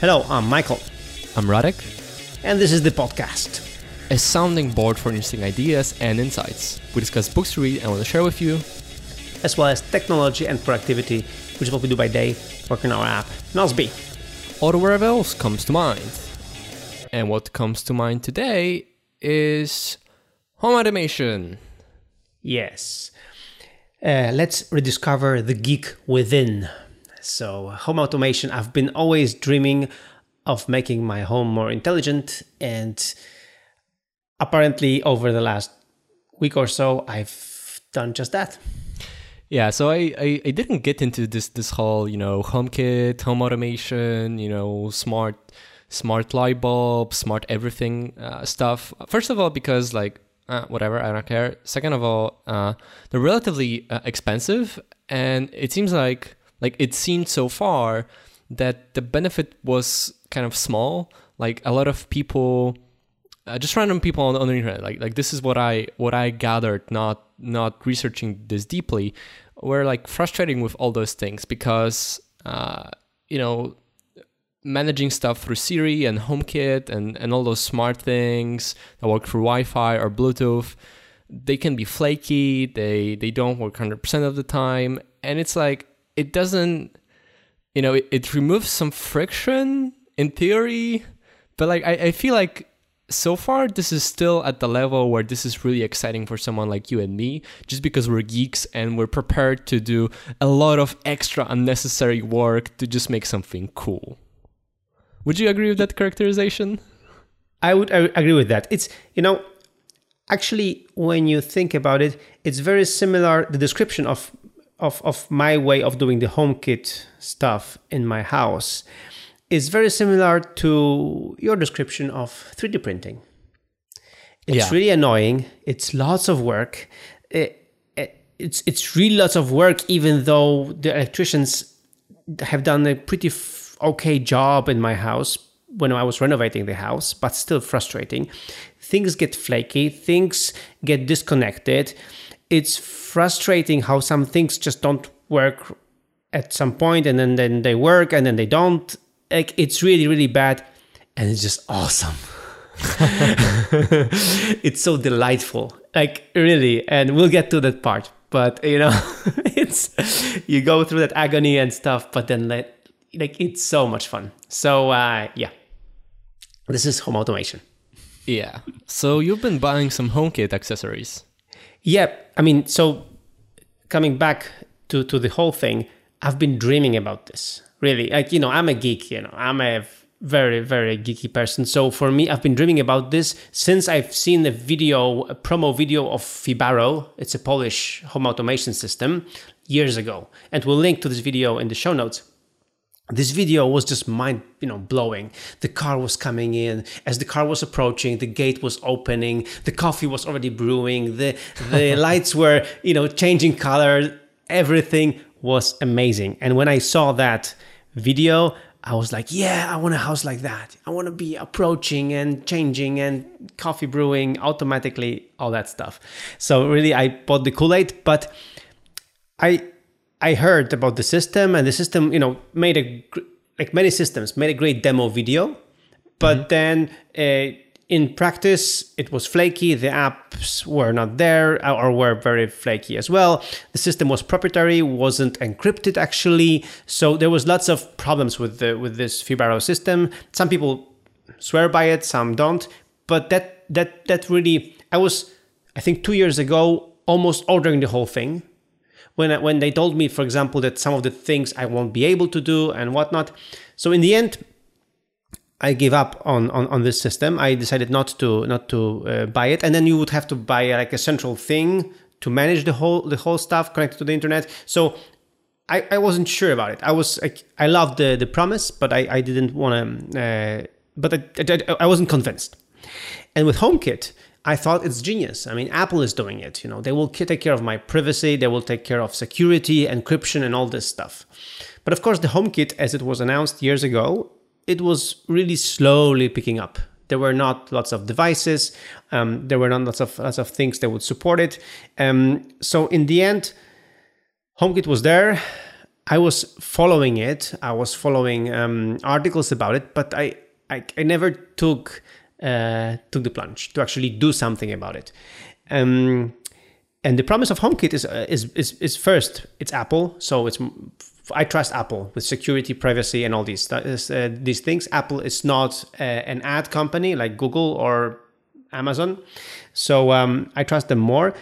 Hello, I'm Michael. I'm Radek. And this is the podcast. A sounding board for interesting ideas and insights. We discuss books to read and want to share with you. As well as technology and productivity, which is what we do by day, working on our app, Nozbe. Or whatever else comes to mind. And what comes to mind today is home automation. Yes. Let's rediscover the geek within. So home automation, I've been always dreaming of making my home more intelligent, and apparently over the last week or so, I've done just that. Yeah, so I didn't get into this whole, HomeKit, home automation, smart light bulb, smart everything stuff. First of all, because whatever, I don't care. Second of all, they're relatively expensive, and it seems like it seemed so far that the benefit was kind of small. Like a lot of people, just random people on the internet. Like this is what I gathered, not researching this deeply. Were frustrating with all those things because managing stuff through Siri and HomeKit and all those smart things that work through Wi-Fi or Bluetooth, they can be flaky, they don't work 100% of the time, and it's it doesn't, it removes some friction in theory, but I feel so far this is still at the level where this is really exciting for someone like you and me, just because we're geeks and we're prepared to do a lot of extra unnecessary work to just make something cool. Would you agree with that characterization? I agree with that. It's, actually, when you think about it, it's very similar, the description of my way of doing the HomeKit stuff in my house is very similar to your description of 3D printing. It's really annoying. It's lots of work. It's really lots of work, even though the electricians have done a pretty okay job in my house when I was renovating the house, but still frustrating. Things get flaky, things get disconnected. It's frustrating how some things just don't work at some point, and then they work, and then they don't. It's really, really bad, and it's just awesome. It's so delightful, really, and we'll get to that part. But, it's you go through that agony and stuff, but then it's so much fun. So, this is home automation. Yeah. So you've been buying some HomeKit accessories. Yeah. So coming back to the whole thing, I've been dreaming about this, really. I'm a geek, I'm a very, very geeky person. So for me, I've been dreaming about this since I've seen a promo video of Fibaro. It's a Polish home automation system years ago. And we'll link to this video in the show notes. This video was just mind, blowing. The car was coming in. As the car was approaching, the gate was opening. The coffee was already brewing. The lights were, changing color. Everything was amazing. And when I saw that video, I was like, yeah, I want a house like that. I want to be approaching and changing and coffee brewing automatically, all that stuff. So really, I bought the Kool-Aid, but I heard about the system, and the system, made many systems, made a great demo video, but then in practice, it was flaky. The apps were not there or were very flaky as well. The system was proprietary, wasn't encrypted actually. So there was lots of problems with this Fibaro system. Some people swear by it, some don't, but that really, I think 2 years ago, almost ordering the whole thing. When they told me, for example, that some of the things I won't be able to do and whatnot. So in the end, I gave up on this system. I decided not to buy it. And then you would have to buy a central thing to manage the whole stuff connected to the internet. So I wasn't sure about it. I loved the promise, but I didn't want to. But I wasn't convinced. And with HomeKit, I thought it's genius. Apple is doing it. They will take care of my privacy. They will take care of security, encryption, and all this stuff. But of course, the HomeKit, as it was announced years ago, it was really slowly picking up. There were not lots of devices. There were not lots of things that would support it. So in the end, HomeKit was there. I was following it. I was following articles about it, but I never took the plunge to actually do something about it. And the promise of HomeKit is first, it's Apple, so it's I trust Apple with security, privacy, and all these things. Apple is not an ad company like Google or Amazon, so I trust them more.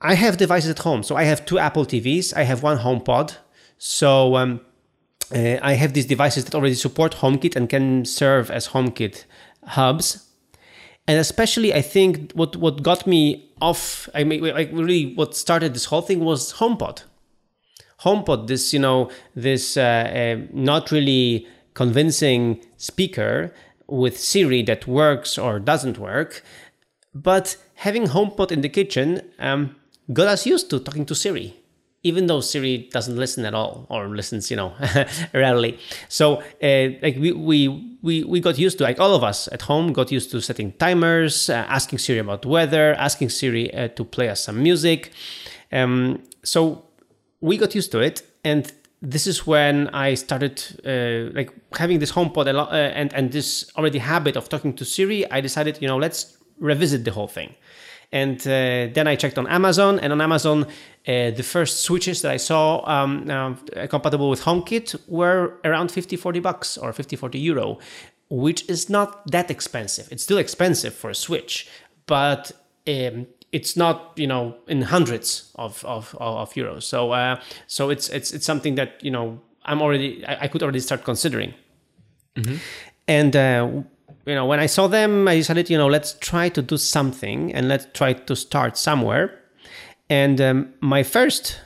I have devices at home, so I have 2 Apple TVs. I have 1 HomePod, so I have these devices that already support HomeKit and can serve as HomeKit hubs. And especially, I think what got me off, I mean, like really, what started this whole thing was HomePod. HomePod, this not really convincing speaker with Siri that works or doesn't work, but having HomePod in the kitchen got us used to talking to Siri, even though Siri doesn't listen at all or listens, rarely. So we got used to, like all of us at home, got used to setting timers, asking Siri about weather, asking Siri to play us some music. So we got used to it, and this is when I started having this HomePod and this already habit of talking to Siri. I decided, let's revisit the whole thing. And then I checked on Amazon, and on Amazon, the first switches that I saw compatible with HomeKit were around $50-40 or €50-40, which is not that expensive. It's still expensive for a switch, but it's not, in hundreds of euros. So so it's something that I could already start considering. Mm-hmm. And when I saw them, I decided, let's try to do something and let's try to start somewhere. And my first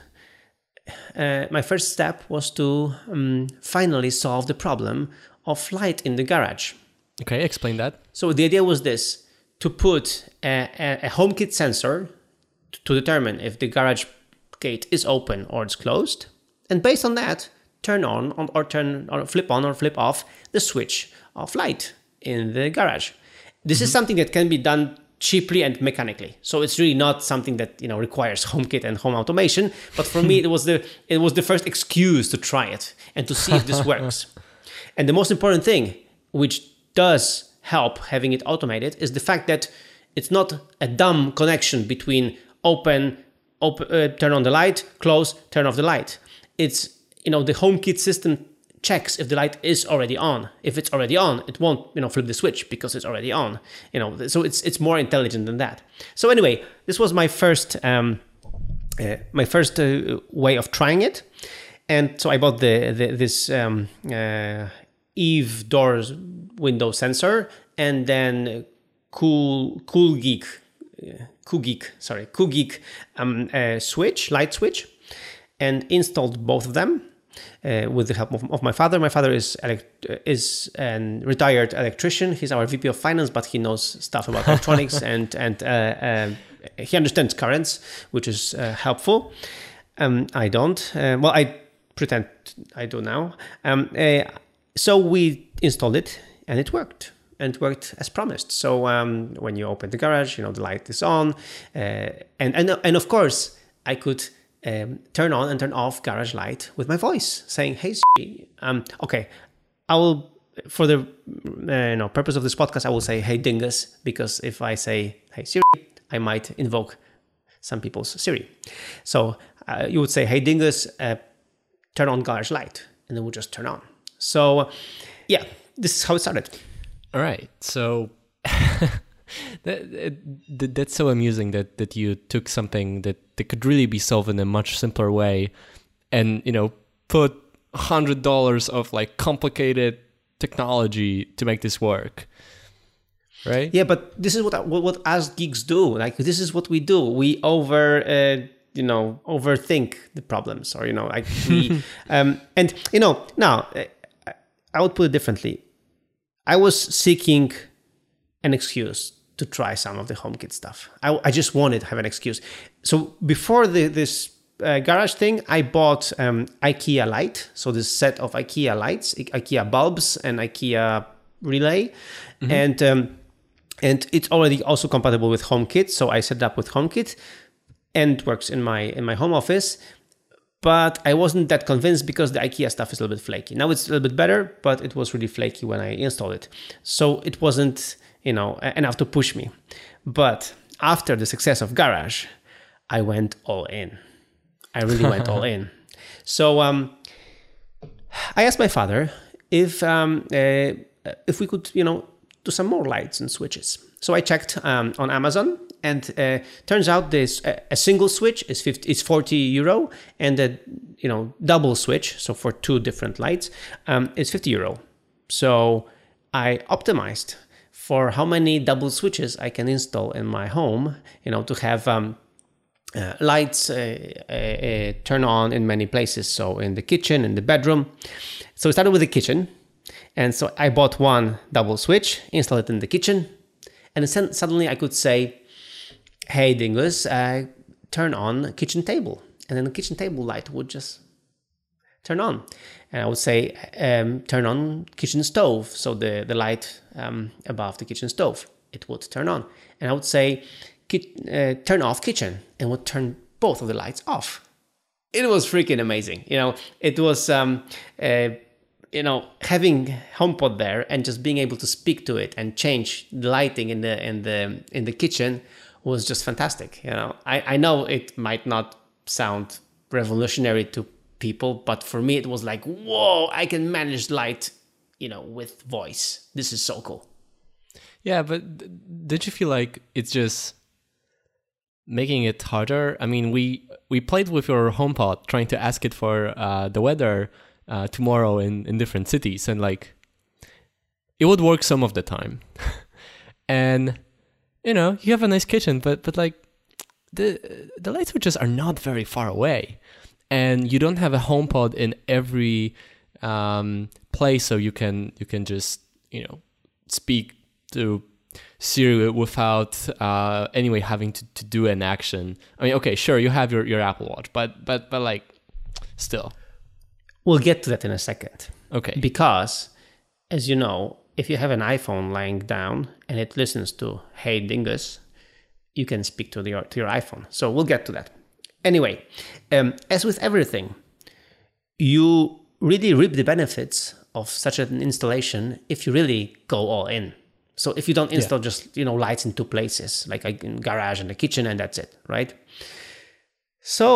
step was to finally solve the problem of light in the garage. Okay, explain that. So the idea was this: to put a HomeKit sensor to determine if the garage gate is open or it's closed, and based on that, turn on or flip off the switch of light in the garage. This is something that can be done cheaply and mechanically. So it's really not something that, requires HomeKit and home automation. But for me, it was the first excuse to try it and to see if this works. And the most important thing, which does help having it automated, is the fact that it's not a dumb connection between open, turn on the light, close, turn off the light. It's, the HomeKit system checks if the light is already on. If it's already on, it won't, flip the switch because it's already on. So it's more intelligent than that. So anyway, this was my first way of trying it, and so I bought this Eve doors window sensor, and then Koogeek light switch, and installed both of them. With the help of my father. My father is a retired electrician. He's our VP of finance, but he knows stuff about electronics and he understands currents, which is helpful. I don't. Well, I pretend I do now. So we installed it, and it worked. And worked as promised. So when you open the garage, the light is on. And of course, I could turn on and turn off garage light with my voice, saying, "Hey Siri, okay, I will." For the purpose of this podcast, I will say, "Hey dingus," because if I say, "Hey Siri," I might invoke some people's Siri. So you would say, "Hey dingus, turn on garage light," and it will just turn on. So yeah, this is how it started. All right, so. That's so amusing that you took something that could really be solved in a much simpler way and, put $100 of complicated technology to make this work, right? Yeah, but this is what us geeks do. This is what we do. We overthink the problems or, now I would put it differently. I was seeking an excuse to try some of the HomeKit stuff. I just wanted to have an excuse. So before this garage thing, I bought IKEA light. So this set of IKEA lights, IKEA bulbs, and IKEA relay, and it's already also compatible with HomeKit. So I set it up with HomeKit, and works in my home office. but I wasn't that convinced because the IKEA stuff is a little bit flaky. Now it's a little bit better, but it was really flaky when I installed it. So it wasn't, you know, enough to push me. But after the success of Garage, I went all in. I really went all in. So I asked my father if we could, you know, do some more lights and switches. So I checked on Amazon, and turns out this a single switch is 40 euro, and a, you know, double switch, so for two different lights, is 50 euro. So I optimized for how many double switches I can install in my home, you know, to have lights turn on in many places. So in the kitchen, in the bedroom. So we started with the kitchen. And so I bought one double switch, installed it in the kitchen, and then suddenly I could say, hey, Dingus, turn on kitchen table. And then the kitchen table light would just turn on. And I would say, turn on kitchen stove. So the light above the kitchen stove, it would turn on. And I would say, turn off kitchen, and would turn both of the lights off. It was freaking amazing. You know, it was... you know, having HomePod there and just being able to speak to it and change the lighting in the kitchen was just fantastic. You know, I know it might not sound revolutionary to people, but for me it was like, whoa, I can manage light, you know, with voice. This is so cool. Yeah, but did you feel like it's just making it harder? I mean, we played with your HomePod, trying to ask it for the weather tomorrow in different cities, and like it would work some of the time. And you know, you have a nice kitchen, but like the light switches are not very far away, and you don't have a HomePod in every place, so you can just, you know, speak to Siri without anyway having to do an action. I mean, okay, sure, you have your Apple Watch, but like still. We'll get to that in a second. Okay. Because, as you know, if you have an iPhone lying down and it listens to "Hey Dingus," you can speak to your iPhone. So we'll get to that. Anyway, as with everything, you really reap the benefits of such an installation if you really go all in. So if you don't install just, you know, lights in two places, like a garage and the kitchen, and that's it, right? So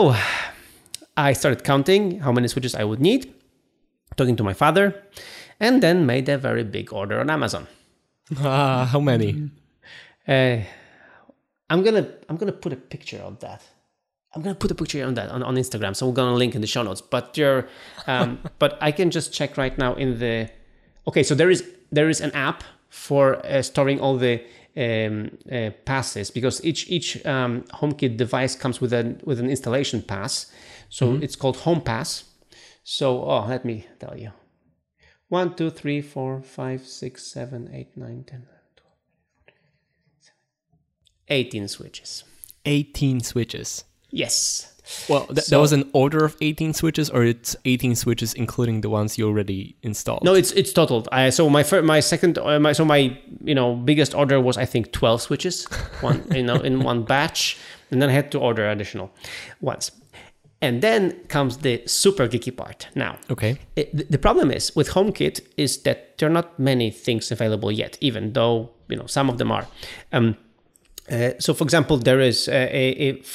I started counting how many switches I would need, talking to my father, and then made a very big order on Amazon. How many? I'm gonna put a picture on that. I'm gonna put a picture on that on Instagram. So we're gonna link in the show notes. But but I can just check right now in the. Okay, so there is an app for storing all the passes, because each HomeKit device comes with an installation pass. So It's called Home Pass. So, let me tell you. 1, 2, 3, 4, 5, 6, 7, 8, 9, 10, 11, 12, 18 switches. 18 switches? Yes. Well, that was an order of 18 switches, or it's 18 switches including the ones you already installed? No, it's totaled. So my you know, biggest order was, I think, 12 switches, one, you know, in one batch, and then I had to order additional ones. And then comes the super geeky part. Now, okay. The problem is with HomeKit is that there are not many things available yet, even though, you know, some of them are. So, for example, there is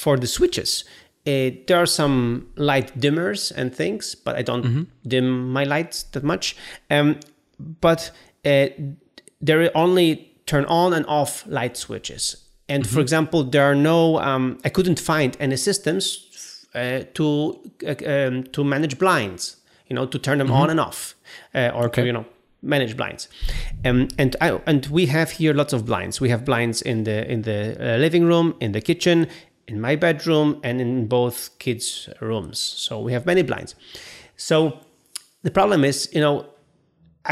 for the switches, there are some light dimmers and things, but I don't dim my lights that much. But there are only turn on and off light switches. And for example, there are no. I couldn't find any systems to manage blinds, you know, to turn them on and off, to, you know, manage blinds, and we have here lots of blinds. We have blinds in the living room, in the kitchen, in my bedroom, and in both kids' rooms. So we have many blinds. So the problem is, you know,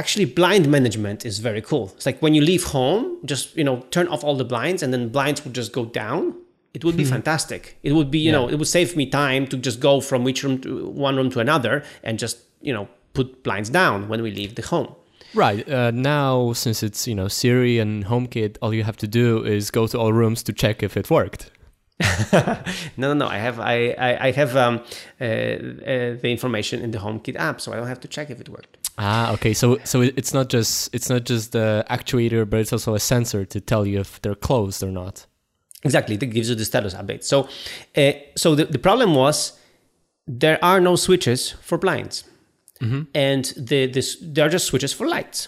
actually blind management is very cool. It's like when you leave home, just, you know, turn off all the blinds, and then blinds would just go down. It would be fantastic. It would be, you know, it would save me time to just go from one room to another and just, you know, put blinds down when we leave the home. Right. Now, since it's, you know, Siri and HomeKit, all you have to do is go to all rooms to check if it worked. No. I have the information in the HomeKit app, so I don't have to check if it worked. Ah, okay. So it's not just the actuator, but it's also a sensor to tell you if they're closed or not. Exactly, that gives you the status update. So the problem was there are no switches for blinds, mm-hmm. and there are just switches for lights.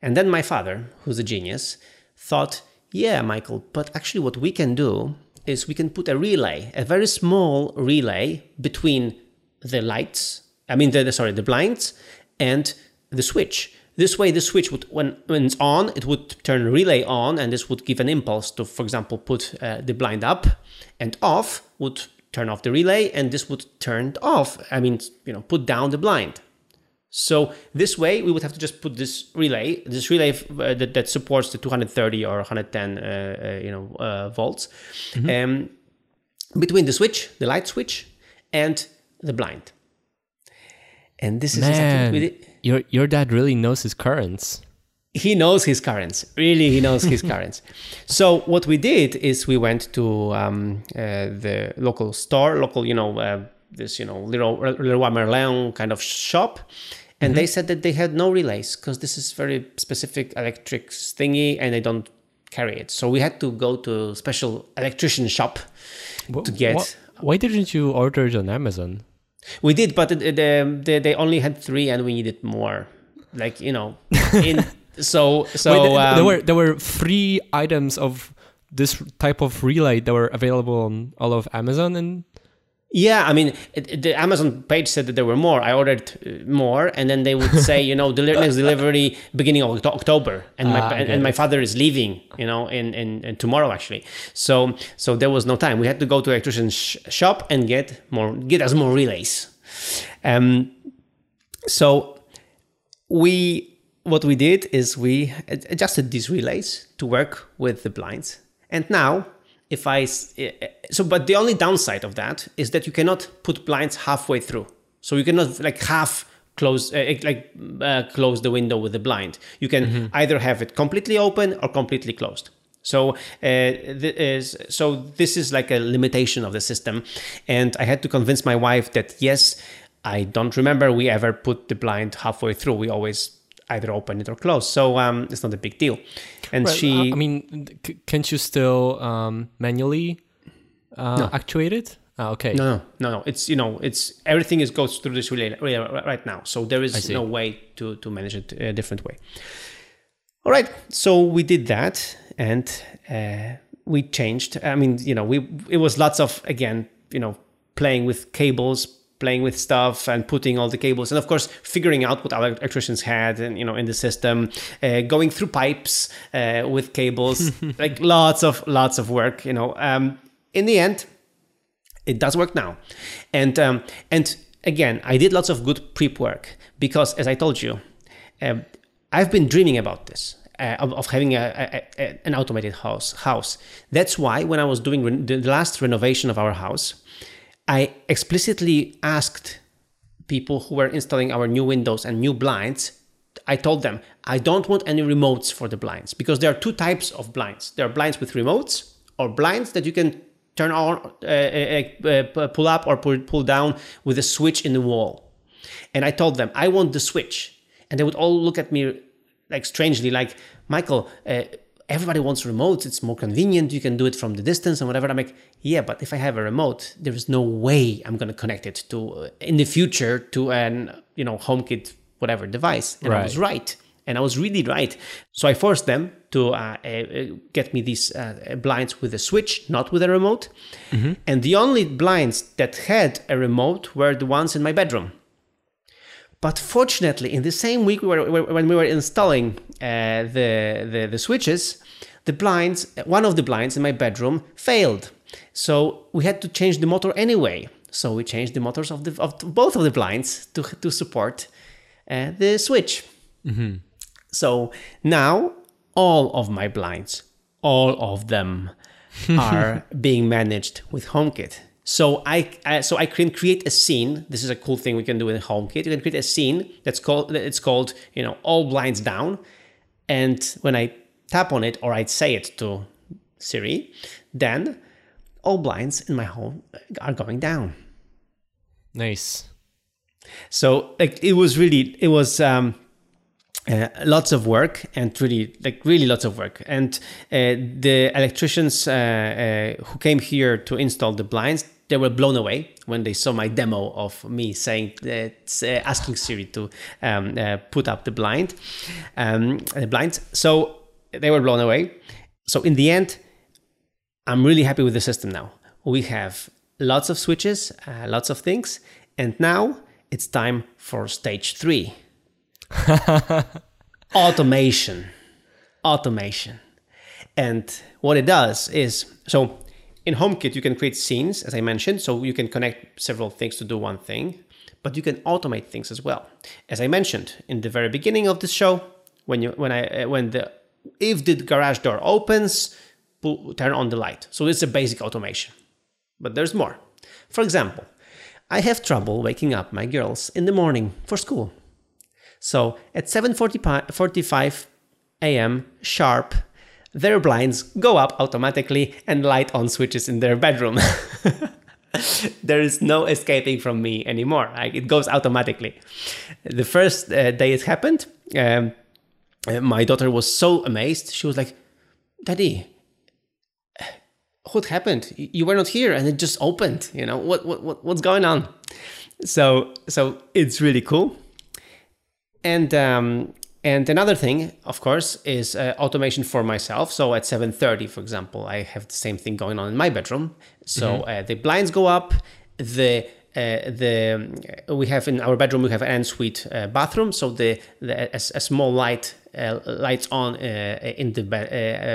And then my father, who's a genius, thought, yeah, Michael, but actually what we can do is we can put a relay, a very small relay between the blinds and the switch. This way, the switch would, when it's on, it would turn relay on, and this would give an impulse to, for example, put the blind up, and off would turn off the relay, and this would turn off. Put down the blind. So this way, we would have to just put this relay that supports the 230 or 110, volts, mm-hmm. Between the switch, the light switch, and the blind. And this is exactly what we did. Your dad really knows his currents. He knows his currents. Really, he knows his currents. So what we did is we went to the local store, Leroy Merlin kind of shop, and mm-hmm. they said that they had no relays because this is very specific electrics thingy, and they don't carry it. So we had to go to a special electrician shop to get. Why didn't you order it on Amazon? We did, but they only had 3, and we needed more. There were 3 items of this type of relay that were available on all of Amazon, and the Amazon page said that there were more. I ordered more, and then they would say, next delivery beginning of October, and my father is leaving, in tomorrow actually. So there was no time. We had to go to electrician's shop and get us more relays. So what we did is we adjusted these relays to work with the blinds, and now. But the only downside of that is that you cannot put blinds halfway through. So you cannot half close, close the window with the blind. You can mm-hmm. either have it completely open or completely closed. So this is like a limitation of the system, and I had to convince my wife that yes, I don't remember we ever put the blind halfway through. We always either open it or close. So it's not a big deal. And can't you still manually actuate it? Oh, okay. No. It's everything goes through this relay right now. So there is no way to manage it a different way. All right. So we did that, and we changed. It was lots of, again, playing with cables, playing with stuff, and putting all the cables, and of course figuring out what our electricians had and in the system, going through pipes with cables, like lots of work. In the end, it does work now, and again, I did lots of good prep work because, as I told you, I've been dreaming about this. Of having an automated house. That's why when I was doing the last renovation of our house, I explicitly asked people who were installing our new windows and new blinds. I told them, I don't want any remotes for the blinds, because there are 2 types of blinds. There are blinds with remotes, or blinds that you can turn on, pull up or pull down with a switch in the wall. And I told them, I want the switch. And they would all look at me strangely, like, Michael, everybody wants remotes. It's more convenient. You can do it from the distance and whatever. I'm like, yeah, but if I have a remote, there is no way I'm going to connect it to in the future to an HomeKit whatever device. And right. I was right, and I was really right. So I forced them to get me these blinds with a switch, not with a remote. Mm-hmm. And the only blinds that had a remote were the ones in my bedroom. But fortunately, in the same week when we were installing the switches, one of the blinds in my bedroom failed. So we had to change the motor anyway. So we changed the motors of both of the blinds to support the switch. Mm-hmm. So now all of my blinds are being managed with HomeKit. So I can create a scene. This is a cool thing we can do in HomeKit. You can create a scene that's called all blinds down, and when I tap on it or I say it to Siri, then all blinds in my home are going down. Nice. So like it was lots of work, and really lots of work. And the electricians who came here to install the blinds, they were blown away when they saw my demo of me saying, asking Siri to put up the blinds. So they were blown away. So in the end, I'm really happy with the system now. We have lots of switches, lots of things. And now it's time for stage 3. Automation. And what it does is, so in HomeKit, you can create scenes, as I mentioned. So you can connect several things to do one thing, but you can automate things as well. As I mentioned in the very beginning of this show, if the garage door opens, turn on the light. So it's a basic automation, but there's more. For example, I have trouble waking up my girls in the morning for school. So at 7:45 a.m. sharp, their blinds go up automatically and light on switches in their bedroom. There is no escaping from me anymore. It goes automatically. The first day it happened, my daughter was so amazed. She was like, "Daddy, what happened? You were not here and it just opened. You know, what's going on?" So it's really cool. And another thing, of course, is automation for myself. So at 7:30, for example, I have the same thing going on in my bedroom. So the blinds go up. We have in our bedroom, we have an ensuite bathroom. So a small light lights on in the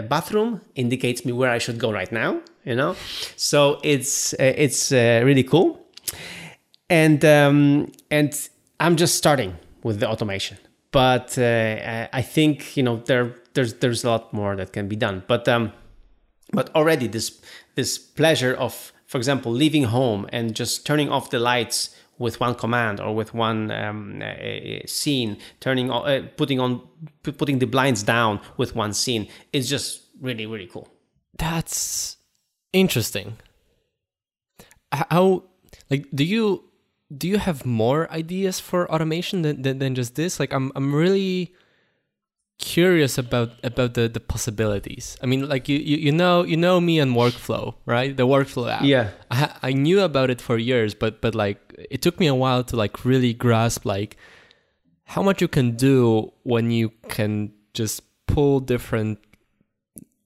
bathroom indicates me where I should go right now. You know, so it's really cool. And I'm just starting with the automation. But I think, you know, there's a lot more that can be done. But already this pleasure of, for example, leaving home and just turning off the lights with one command or with one scene, putting the blinds down with one scene is just really, really cool. That's interesting. How, like, do you have more ideas for automation than just this? Like, I'm really curious about the possibilities. I mean, like you know me and workflow, right? The workflow app. Yeah. I knew about it for years, but like it took me a while to like really grasp like how much you can do when you can just pull different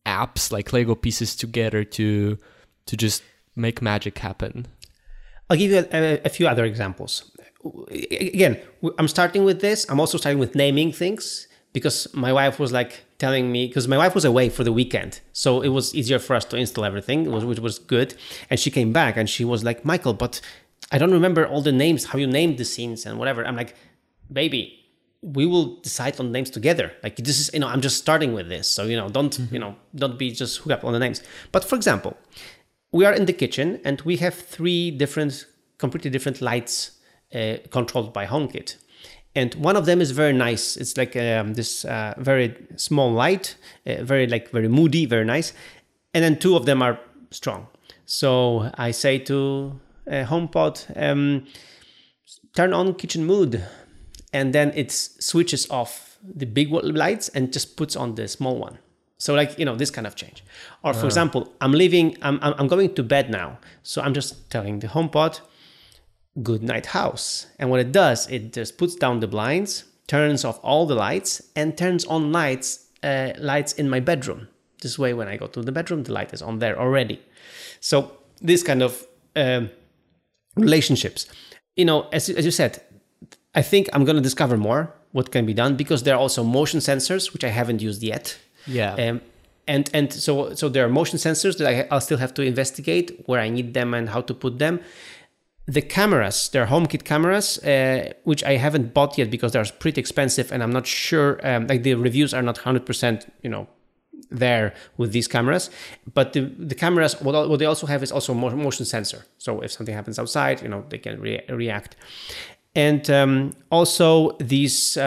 apps like Lego pieces together to just make magic happen. I'll give you a few other examples. Again, I'm starting with this. I'm also starting with naming things because my wife was like telling me, because my wife was away for the weekend. So it was easier for us to install everything, which was good. And she came back and she was like, "Michael, but I don't remember all the names, how you named the scenes and whatever." I'm like, "Baby, we will decide on names together. Like this is, you know, I'm just starting with this. So, you know, don't be just hooked up on the names." But for example, we are in the kitchen and we have 3 completely different lights controlled by HomeKit. And one of them is very nice. It's like this very small light, very moody, very nice. And then 2 of them are strong. So I say to HomePod, turn on kitchen mood. And then it switches off the big lights and just puts on the small one. So like, you know, this kind of change. Or for example, I'm going to bed now. So I'm just telling the HomePod, "Good night, house." And what it does, it just puts down the blinds, turns off all the lights, and turns on lights in my bedroom. This way, when I go to the bedroom, the light is on there already. So this kind of relationships, you know, as you said, I think I'm going to discover more what can be done because there are also motion sensors, which I haven't used yet. Yeah. So there are motion sensors that I'll still have to investigate where I need them and how to put them. The cameras, there are HomeKit cameras, which I haven't bought yet because they're pretty expensive and I'm not sure, like the reviews are not 100%, you know, there with these cameras. But the cameras, what they also have is also motion sensor. So if something happens outside, you know, they can react. And also these...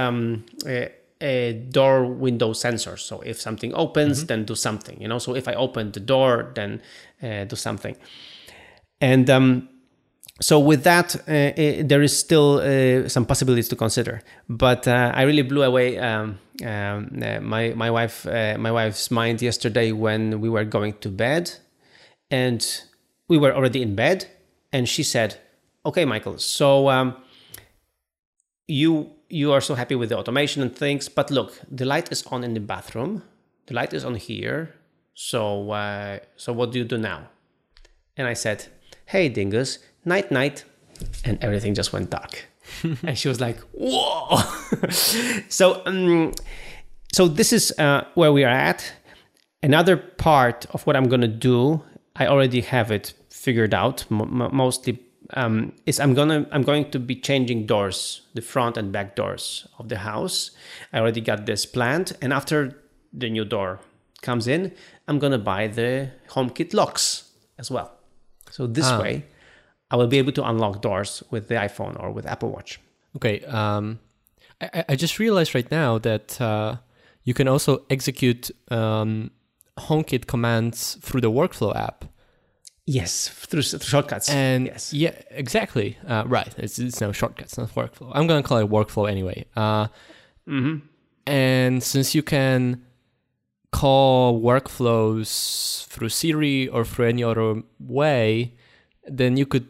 door window sensors. So if something opens, then do something, you know. So if I open the door, then do something. And so with that, there is still some possibilities to consider. But I really blew away my wife's mind yesterday when we were going to bed, and we were already in bed, and she said, "Okay, Michael, so you are so happy with the automation and things, but look, the light is on in the bathroom. The light is on here. So so what do you do now?" And I said, "Hey, dingus, night, night." And everything just went dark. And she was like, "Whoa!" So this is where we are at. Another part of what I'm going to do, I already have it figured out mostly, is I'm going to be changing doors, the front and back doors of the house. I already got this planned. And after the new door comes in, I'm going to buy the HomeKit locks as well. So this way, I will be able to unlock doors with the iPhone or with Apple Watch. Okay. I just realized right now that you can also execute HomeKit commands through the workflow app. Yes, through shortcuts. And yes. Yeah, exactly. Right. It's now shortcuts, not workflow. I'm going to call it workflow anyway. Mm-hmm. And since you can call workflows through Siri or through any other way, then you could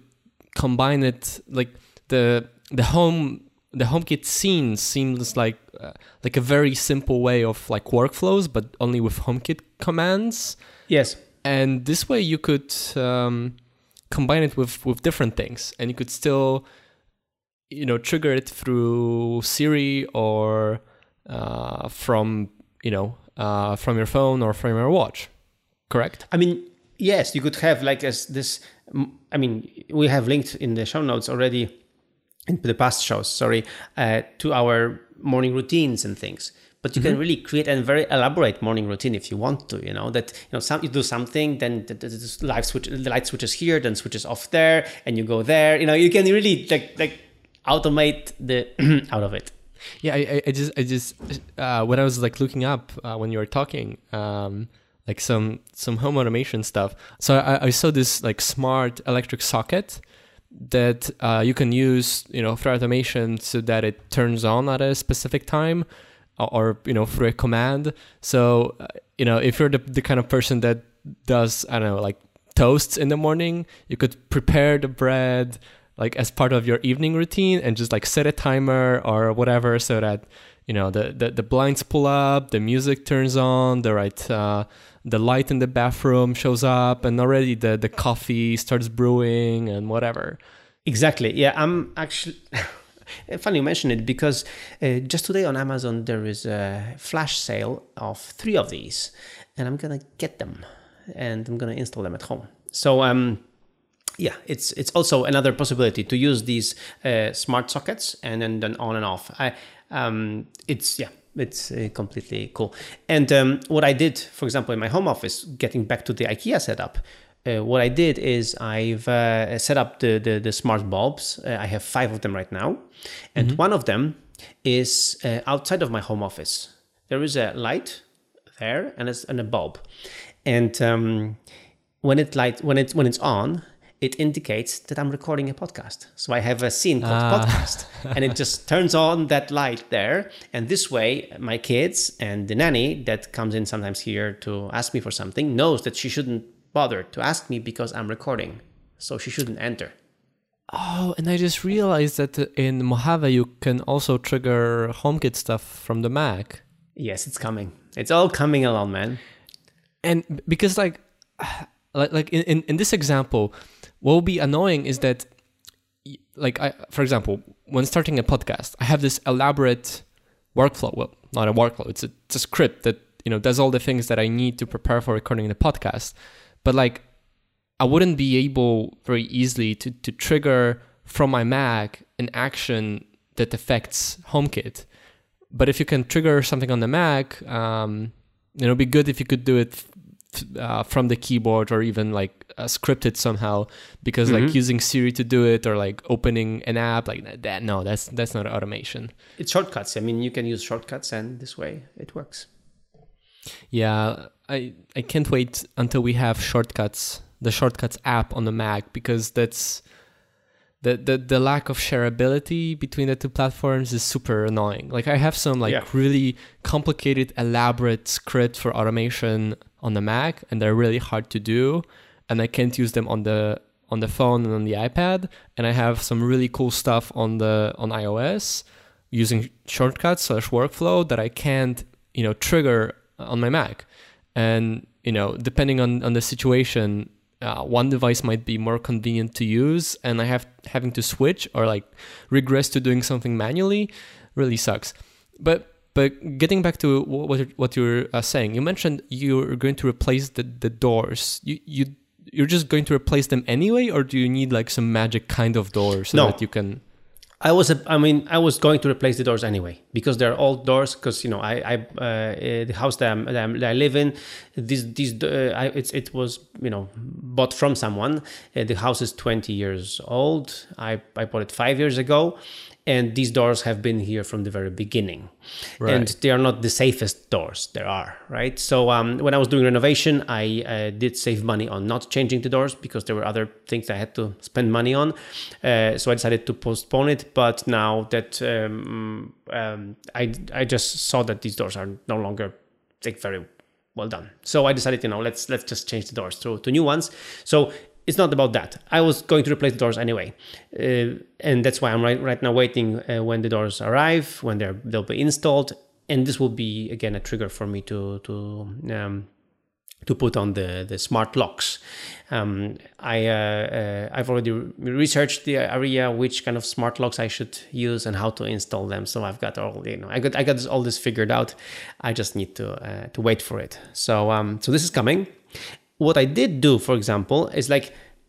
combine it, like the HomeKit scene seems like a very simple way of like workflows, but only with HomeKit commands. Yes. And this way you could combine it with different things, and you could still, trigger it through Siri or from your phone or from your watch, correct? I mean, yes, you could have we have linked in the show notes already, in the past shows, to our morning routines and things. But you can really create a very elaborate morning routine if you want to, you do something, then the light switches here, then switches off there, and you go there. You can really like automate the out of it. Yeah, I just when I was like looking up when you were talking, like some home automation stuff. So I saw this like smart electric socket that you can use, through automation so that it turns on at a specific time, or through a command. So if you're the kind of person that does, I don't know, like toasts in the morning, you could prepare the bread like as part of your evening routine and just like set a timer or whatever so that, the blinds pull up, the music turns on, the light in the bathroom shows up, and already the coffee starts brewing and whatever. Exactly. Yeah, I'm actually... Funny you mention it, because just today on Amazon, there is a flash sale of 3 of these, and I'm going to get them and I'm going to install them at home. So, yeah, it's also another possibility to use these smart sockets and then on and off. It's completely cool. And what I did, for example, in my home office, getting back to the IKEA setup, what I did is I've set up the smart bulbs. I have 5 of them right now, and one of them is outside of my home office. There is a light there and a bulb, and when it's on, it indicates that I'm recording a podcast. So I have a scene called podcast, and it just turns on that light there. And this way, my kids and the nanny that comes in sometimes here to ask me for something knows that she shouldn't bother to ask me because I'm recording. So she shouldn't enter. Oh, and I just realized that in Mojave, you can also trigger HomeKit stuff from the Mac. Yes, it's coming. It's all coming along, man. And because like in this example, what will be annoying is that, like, for example, when starting a podcast, I have this elaborate workflow. Well, not a workflow. It's a script that, does all the things that I need to prepare for recording the podcast. But, like, I wouldn't be able very easily to trigger from my Mac an action that affects HomeKit. But if you can trigger something on the Mac, it would be good if you could do it from the keyboard, or even like scripted somehow, because like using Siri to do it, or like opening an app like that. No, that's not automation. It's shortcuts. I mean, you can use shortcuts, and this way it works. Yeah, I can't wait until we have shortcuts the Shortcuts app on the Mac, because that's the lack of shareability between the two platforms is super annoying. Like I have some really complicated, elaborate scripts for automation on the Mac, and they're really hard to do, and I can't use them on the phone and on the iPad. And I have some really cool stuff on iOS using shortcuts/workflow that I can't, trigger on my Mac. And, depending on the situation, one device might be more convenient to use, and I having to switch or regress to doing something manually really sucks. But getting back to what you're saying, you mentioned you're going to replace the doors. You're just going to replace them anyway, or do you need some magic kind of door that you can? I was going to replace the doors anyway, because they're old doors. Because the house that I live in, it was bought from someone. The house is 20 years old. I bought it 5 years ago, and these doors have been here from the very beginning, right. And they are not the safest doors there are, right? So when I was doing renovation, I did save money on not changing the doors, because there were other things I had to spend money on. So I decided to postpone it. But now that I just saw that these doors are no longer very well done, so I decided, let's just change the doors to new ones. So it's not about that. I was going to replace the doors anyway. And that's why I'm right now waiting when the doors arrive, when they'll be installed. And this will be, again, a trigger for me to put on the smart locks. I've already researched the area, which kind of smart locks I should use and how to install them. So I've got all this figured out. I just need to wait for it. So this is coming. What I did do, for example, is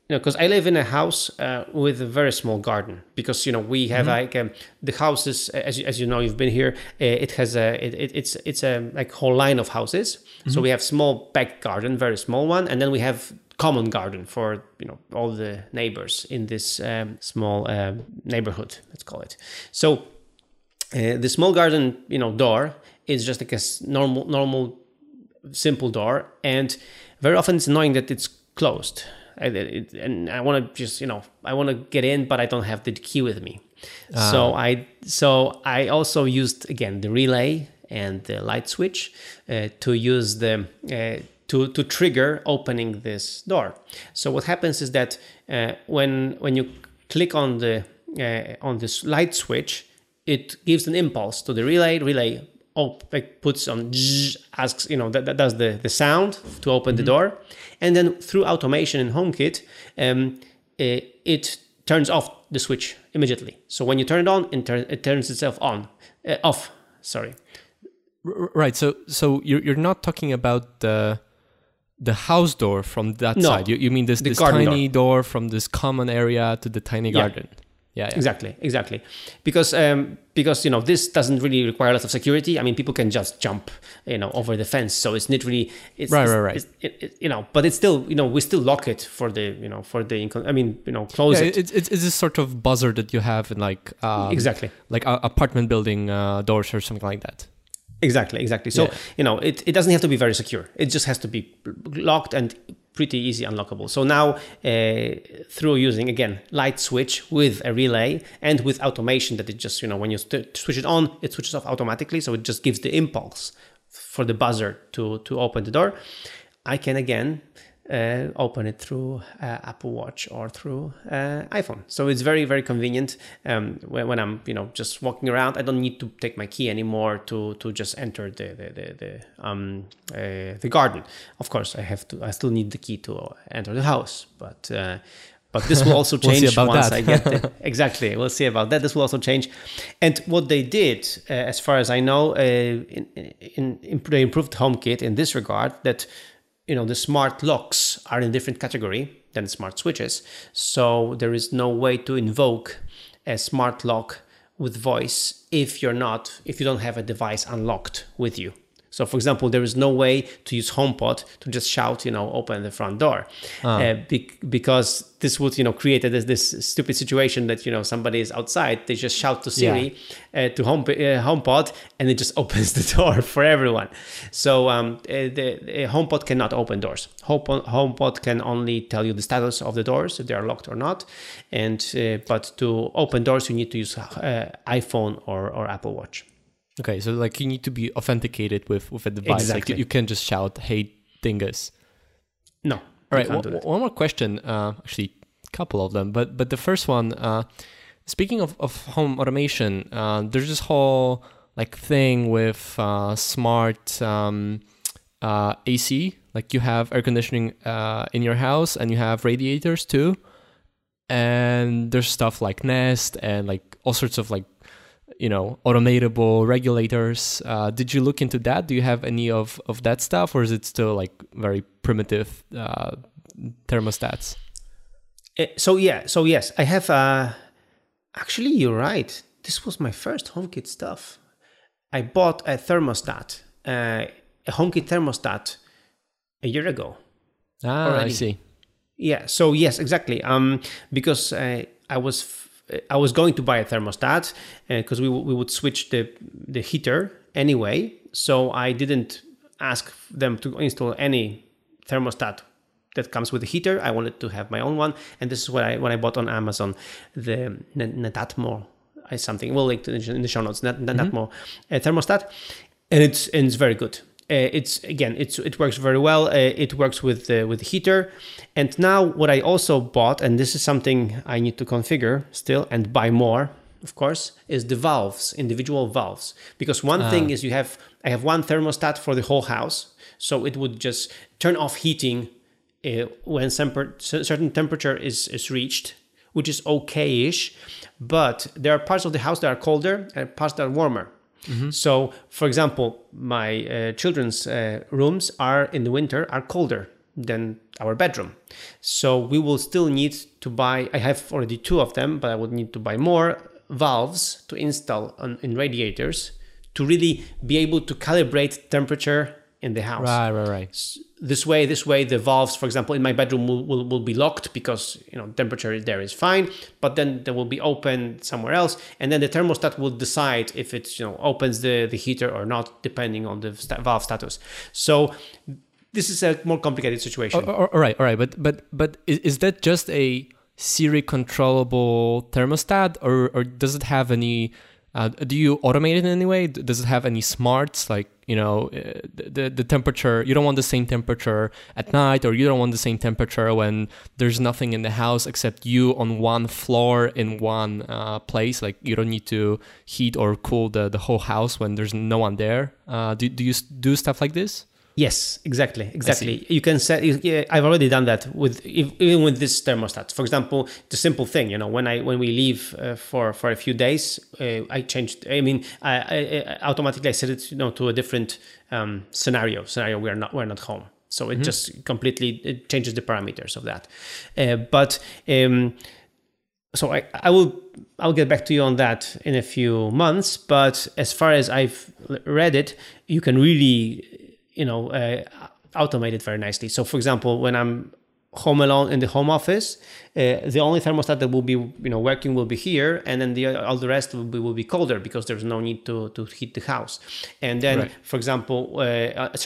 because I live in a house with a very small garden, because we have the houses, as you've been here. It has it's a whole line of houses. Mm-hmm. So we have small back garden, very small one, and then we have common garden for all the neighbors in this small neighborhood. Let's call it. So the small garden, door is just like a normal simple door, and very often it's annoying that it's closed, and I want to just, I want to get in, but I don't have the key with me. So I also used, again, the relay and the light switch to use to trigger opening this door. So what happens is that when you click on this light switch, it gives an impulse to the relay. Puts on, asks, that does the sound to open the door. And then through automation in HomeKit, it turns off the switch immediately. So when you turn it on, it turns itself off. Sorry. Right. So you're not talking about the house door from that side. You mean this tiny door from this common area to the tiny garden. Yeah, exactly. Because this doesn't really require a lot of security. I mean, people can just jump, over the fence. So it's not really, right. But it's still, we still lock it close it. It's a sort of buzzer that you have in apartment building doors or something like that. Exactly. So, it doesn't have to be very secure. It just has to be locked and pretty easy unlockable. So now, through using, again, light switch with a relay and with automation that it just, when you switch it on, it switches off automatically. So it just gives the impulse for the buzzer to open the door. I can, again, open it through Apple Watch or through iPhone. So it's very, very convenient when I'm, just walking around. I don't need to take my key anymore to just enter the garden. Of course, I still need the key to enter the house, but this will also change once I get there. Exactly, we'll see about that. This will also change. And what they did, as far as I know, they improved HomeKit in this regard, that the smart locks are in a different category than smart switches. So there is no way to invoke a smart lock with voice if you don't have a device unlocked with you. So, for example, there is no way to use HomePod to just shout, you know, open the front door, because this would, you know, create this stupid situation that, you know, somebody is outside, they just shout to Siri, to HomePod, and it just opens the door for everyone. So the HomePod cannot open doors. HomePod can only tell you the status of the doors, if they are locked or not. And but to open doors, you need to use iPhone or Apple Watch. Okay, so like you need to be authenticated with a device. Exactly. Like you can't just shout, "Hey, dingus!" No. All right. One more question, actually, a couple of them. But the first one, speaking of home automation, there's this whole like thing with smart AC. Like you have air conditioning in your house, and you have radiators too. And there's stuff like Nest and like all sorts of like, you know, automatable regulators. Did you look into that? Do you have any of that stuff, or is it still like very primitive thermostats? So yes, I have. Actually, you're right. This was my first HomeKit stuff. I bought a thermostat, a HomeKit thermostat, a year ago. Ah, already. I see. Yeah. So yes, exactly. Because I was going to buy a thermostat because we would switch the heater anyway. So I didn't ask them to install any thermostat that comes with the heater. I wanted to have my own one, and this is what I bought on Amazon, the Netatmo or something. We'll link in the show notes. Netatmo thermostat, and it's very good. It works very well. It works with the heater. And now what I also bought, and this is something I need to configure still and buy more, of course, is the valves, individual valves. Because one thing is I have one thermostat for the whole house, so it would just turn off heating when certain temperature is reached, which is okay-ish. But there are parts of the house that are colder and parts that are warmer. Mm-hmm. So, for example, my children's rooms in the winter are colder than our bedroom. So we will still need to buy, I have already two of them, but I would need to buy more valves to install in radiators to really be able to calibrate temperature in the house. Right. This way, the valves, for example, in my bedroom will be locked because, you know, temperature there is fine, but then they will be open somewhere else. And then the thermostat will decide if it, you know, opens the heater or not, depending on the valve status. So this is a more complicated situation. All right. But is that just a Siri controllable thermostat, or does it have any... do you automate it in any way? Does it have any smarts? Like, you know, the temperature, you don't want the same temperature at night, or you don't want the same temperature when there's nothing in the house except you on one floor in one place. Like, you don't need to heat or cool the whole house when there's no one there. Do you do stuff like this? Yes, exactly. You can set. I've already done that even with this thermostat. For example, the simple thing, you know, when we leave for a few days, I automatically set it, you know, to a different scenario. We're not home, so it just completely changes the parameters of that. So I'll get back to you on that in a few months. But as far as I've read it, you can really, you know, automate it very nicely. So, for example, when I'm home alone in the home office, the only thermostat that will be, you know, working will be here, and then all the rest will be colder because there's no need to heat the house. And then, for example,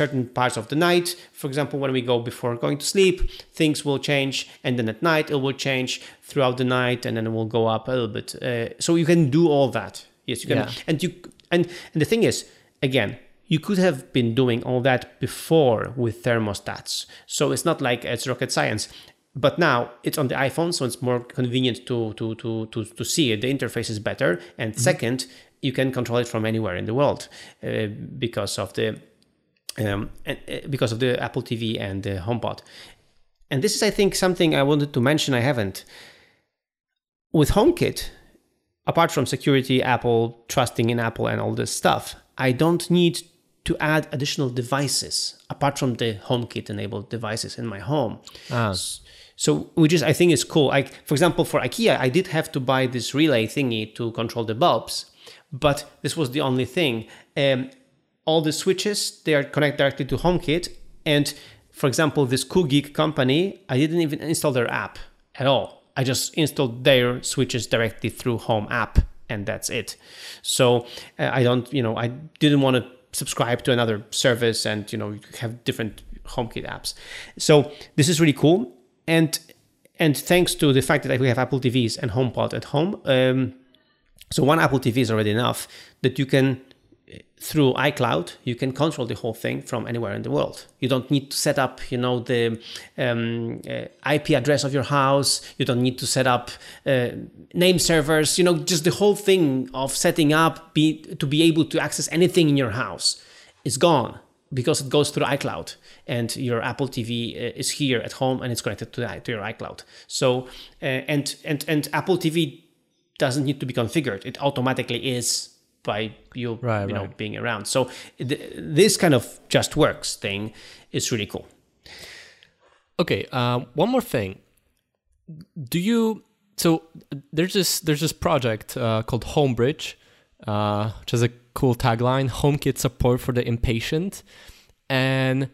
certain parts of the night, for example, when we go before going to sleep, things will change, and then at night it will change throughout the night, and then it will go up a little bit. So you can do all that. Yes, you can. Yeah. And the thing is, again, you could have been doing all that before with thermostats. So it's not like it's rocket science. But now it's on the iPhone, so it's more convenient to see it. The interface is better. And second, you can control it from anywhere in the world because of the Apple TV and the HomePod. And this is, I think, something I wanted to mention I haven't. With HomeKit, apart from security, Apple, trusting in Apple and all this stuff, I don't need to add additional devices apart from the HomeKit enabled devices in my home. So, which is, I think, is cool. For example, for IKEA, I did have to buy this relay thingy to control the bulbs, but this was the only thing. all the switches, they are connected directly to HomeKit. And for example, this Koogeek company, I didn't even install their app at all. I just installed their switches directly through Home app, and that's it. So I didn't want to subscribe to another service and, you have different HomeKit apps. So this is really cool. And thanks to the fact that we have Apple TVs and HomePod at home, so one Apple TV is already enough that you can, through iCloud, you can control the whole thing from anywhere in the world. You don't need to set up, the IP address of your house. You don't need to set up name servers, just the whole thing of setting up to be able to access anything in your house is gone, because it goes through iCloud, and your Apple TV is here at home and it's connected to your iCloud. So, and Apple TV doesn't need to be configured. It automatically is by you, being around. So this kind of just works thing is really cool. Okay. One more thing. So there's this project called Homebridge, which is a cool tagline, HomeKit support for the impatient. And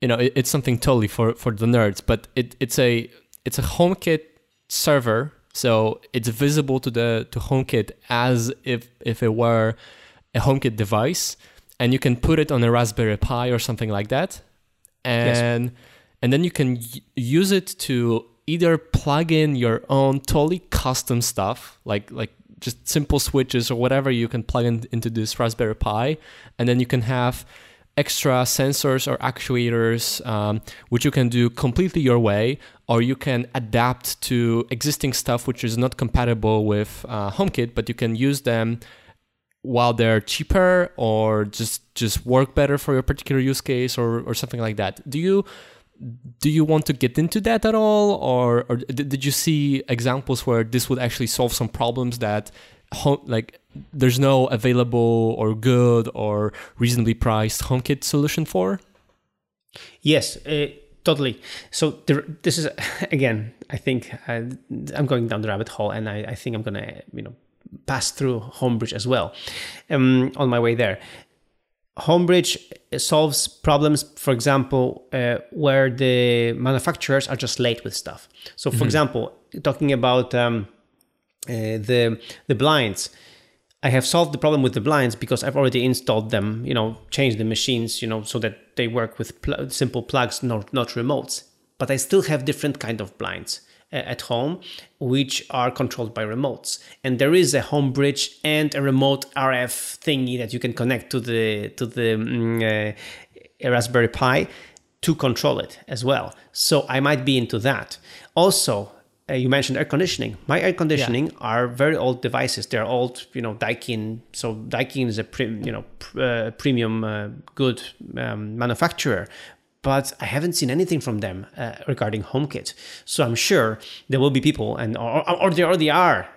it's something totally for the nerds, but it's a HomeKit server, so it's visible to HomeKit as if it were a HomeKit device, and you can put it on a Raspberry Pi or something like that, and then you can use it to either plug in your own totally custom stuff, like just simple switches or whatever you can plug in into this Raspberry Pi, and then you can have extra sensors or actuators, which you can do completely your way, or you can adapt to existing stuff which is not compatible with HomeKit, but you can use them while they're cheaper or just work better for your particular use case or something like that. Do you want to get into that at all? Or did you see examples where this would actually solve some problems that there's no available or good or reasonably priced HomeKit solution for? Yes, totally. So this is, again, I think I'm going down the rabbit hole, and I think I'm going to pass through Homebridge as well on my way there. Homebridge solves problems, for example, where the manufacturers are just late with stuff. So, for example, talking about the blinds, I have solved the problem with the blinds because I've already installed them, changed the machines, so that they work with simple plugs, not remotes. But I still have different kind of blinds at home, which are controlled by remotes. And there is a Homebridge and a remote RF thingy that you can connect to the Raspberry Pi to control it as well. So I might be into that. Also, you mentioned air conditioning. My air conditioning are very old devices. They're old, Daikin. So Daikin is a premium good manufacturer, but I haven't seen anything from them regarding HomeKit. So I'm sure there will be people, or there already are,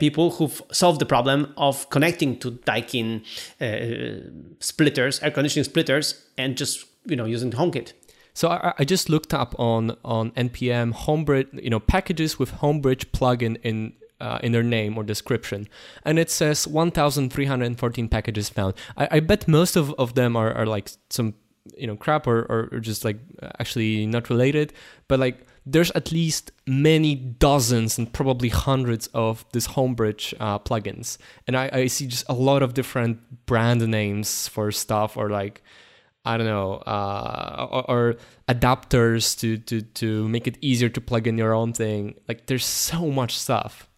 people who've solved the problem of connecting to Daikin air conditioning splitters, and just using HomeKit. So I just looked up on NPM Homebridge, packages with Homebridge plugin in their name or description, and it says 1,314 packages found. I bet most of them are like some crap or just like actually not related, but like there's at least many dozens and probably hundreds of this Homebridge plugins, and I see just a lot of different brand names for stuff, or like, I don't know, or adapters to make it easier to plug in your own thing. Like, there's so much stuff.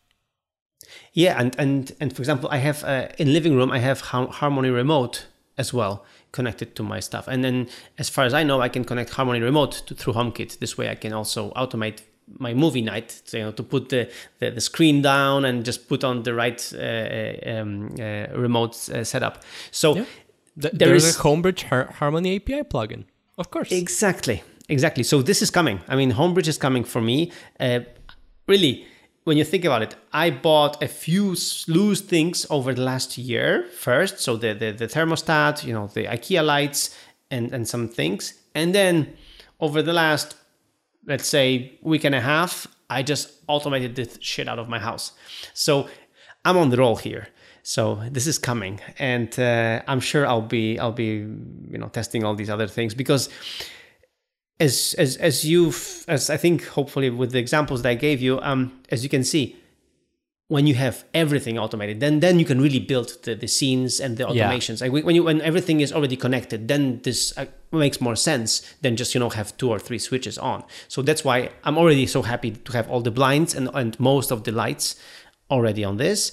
Yeah, and for example, I have in living room, I have Harmony remote as well connected to my stuff. And then, as far as I know, I can connect Harmony remote through HomeKit. This way, I can also automate my movie night, to put the screen down and just put on the right remote setup. So. Yeah. There is a Homebridge Harmony API plugin, of course. Exactly. So this is coming. I mean, Homebridge is coming for me. Really, when you think about it, I bought a few loose things over the last year first. So the thermostat, the IKEA lights and some things. And then over the last, let's say, week and a half, I just automated this shit out of my house. So I'm on the roll here. So this is coming, and I'm sure I'll be testing all these other things, because as I think, hopefully with the examples that I gave you, as you can see, when you have everything automated, then you can really build the scenes and the automations. Yeah. Like when everything is already connected, then this makes more sense than just have 2 or 3 switches on. So that's why I'm already so happy to have all the blinds and most of the lights already on this.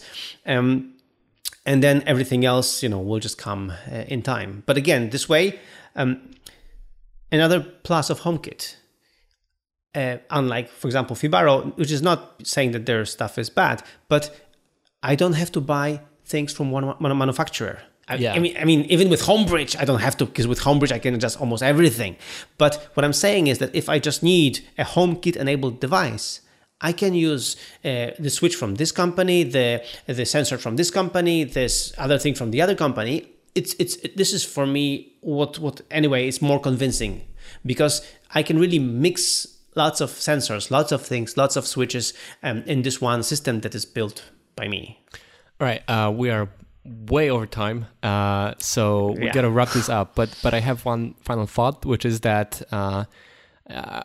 And then everything else, will just come in time. But again, this way, another plus of HomeKit. Unlike, for example, Fibaro, which is not saying that their stuff is bad, but I don't have to buy things from one manufacturer. I mean, even with Homebridge, I don't have to, because with Homebridge, I can adjust almost everything. But what I'm saying is that if I just need a HomeKit-enabled device, I can use the switch from this company, the sensor from this company, this other thing from the other company. This is for me anyway, it's more convincing, because I can really mix lots of sensors, lots of things, lots of switches in this one system that is built by me. All right, we are way over time, so we gotta wrap this up. But I have one final thought, which is that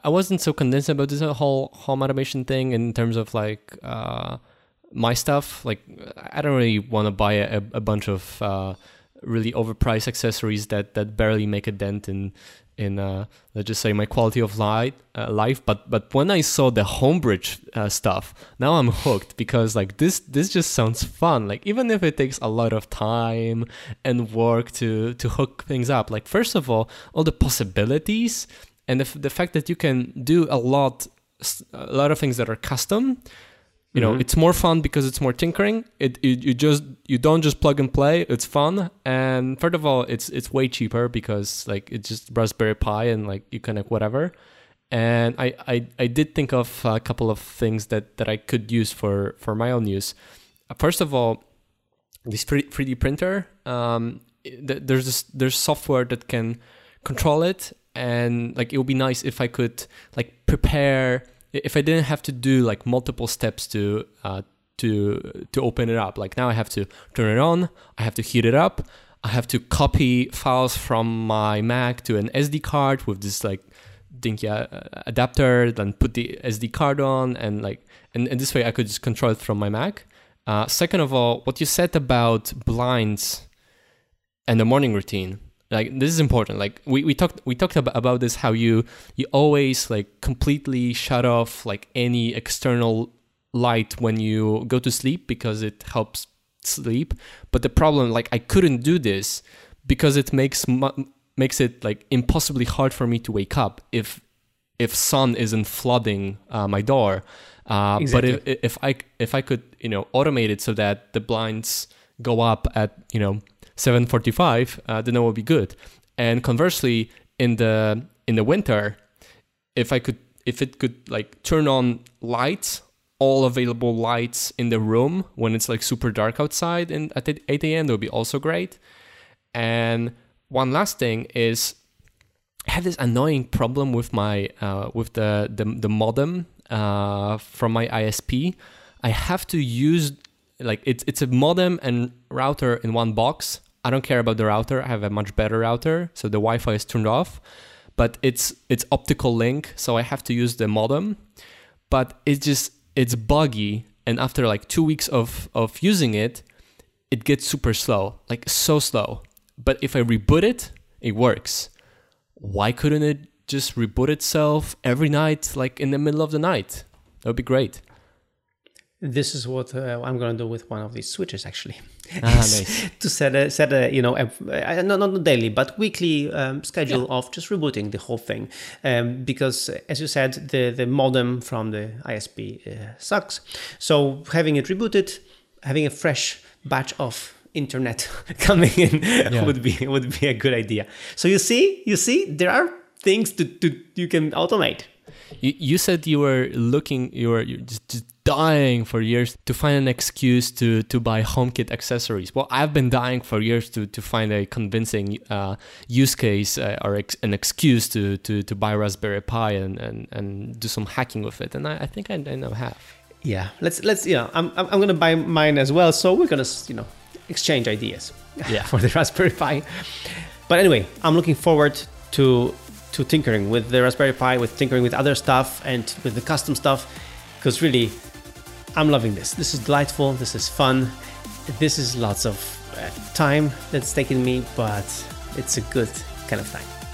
I wasn't so convinced about this whole home automation thing in terms of my stuff. Like, I don't really want to buy a bunch of really overpriced accessories that barely make a dent in let's just say my quality of life. But when I saw the Homebridge stuff, now I'm hooked, because this just sounds fun. Like, even if it takes a lot of time and work to hook things up, like, first of all the possibilities, and the fact that you can do a lot of things that are custom, it's more fun because it's more tinkering. You don't just plug and play. It's fun, and third of all, it's way cheaper, because it's just Raspberry Pi and you connect whatever. And I did think of a couple of things that I could use for my own use. First of all, this 3D printer. There's software that can control it. And it would be nice if I could prepare, if I didn't have to do multiple steps to open it up. Now I have to turn it on, I have to heat it up, I have to copy files from my Mac to an SD card with this dinky adapter, then put the SD card on, and this way I could just control it from my Mac. Second of all, what you said about blinds and the morning routine. This is important. We talked about this, how you always completely shut off any external light when you go to sleep, because it helps sleep. But the problem, I couldn't do this because it makes it impossibly hard for me to wake up if sun isn't flooding my door. Exactly. But if I could automate it so that the blinds go up at 7:45, then it will be good. And conversely, in the winter, if it could turn on lights, all available lights in the room when it's super dark outside, and at 8 a.m. that would be also great. And one last thing is, I have this annoying problem with my with the modem from my ISP. I have to use it's a modem and router in one box. I don't care about the router. I have a much better router, so the Wi-Fi is turned off, but it's optical link, so I have to use the modem. But it's buggy, and after 2 weeks of using it, it gets super slow, so slow. But if I reboot it, it works. Why couldn't it just reboot itself every night, in the middle of the night? That would be great. This is what I'm going to do with one of these switches, actually. Nice. To set a not daily, but weekly schedule of just rebooting the whole thing. Because, as you said, the modem from the ISP sucks. So having it rebooted, having a fresh batch of internet coming in would be a good idea. So you see, there are things to you can automate. You said you were just dying for years to find an excuse to buy HomeKit accessories. Well, I've been dying for years to find a convincing use case or an excuse to buy Raspberry Pi and do some hacking with it. And I think I now have. Yeah, let's I'm gonna buy mine as well. So we're gonna exchange ideas for the Raspberry Pi. But anyway, I'm looking forward to tinkering with the Raspberry Pi, with tinkering with other stuff and with the custom stuff, because really, I'm loving this. This is delightful, this is fun, this is lots of time that's taken me, but it's a good kind of time.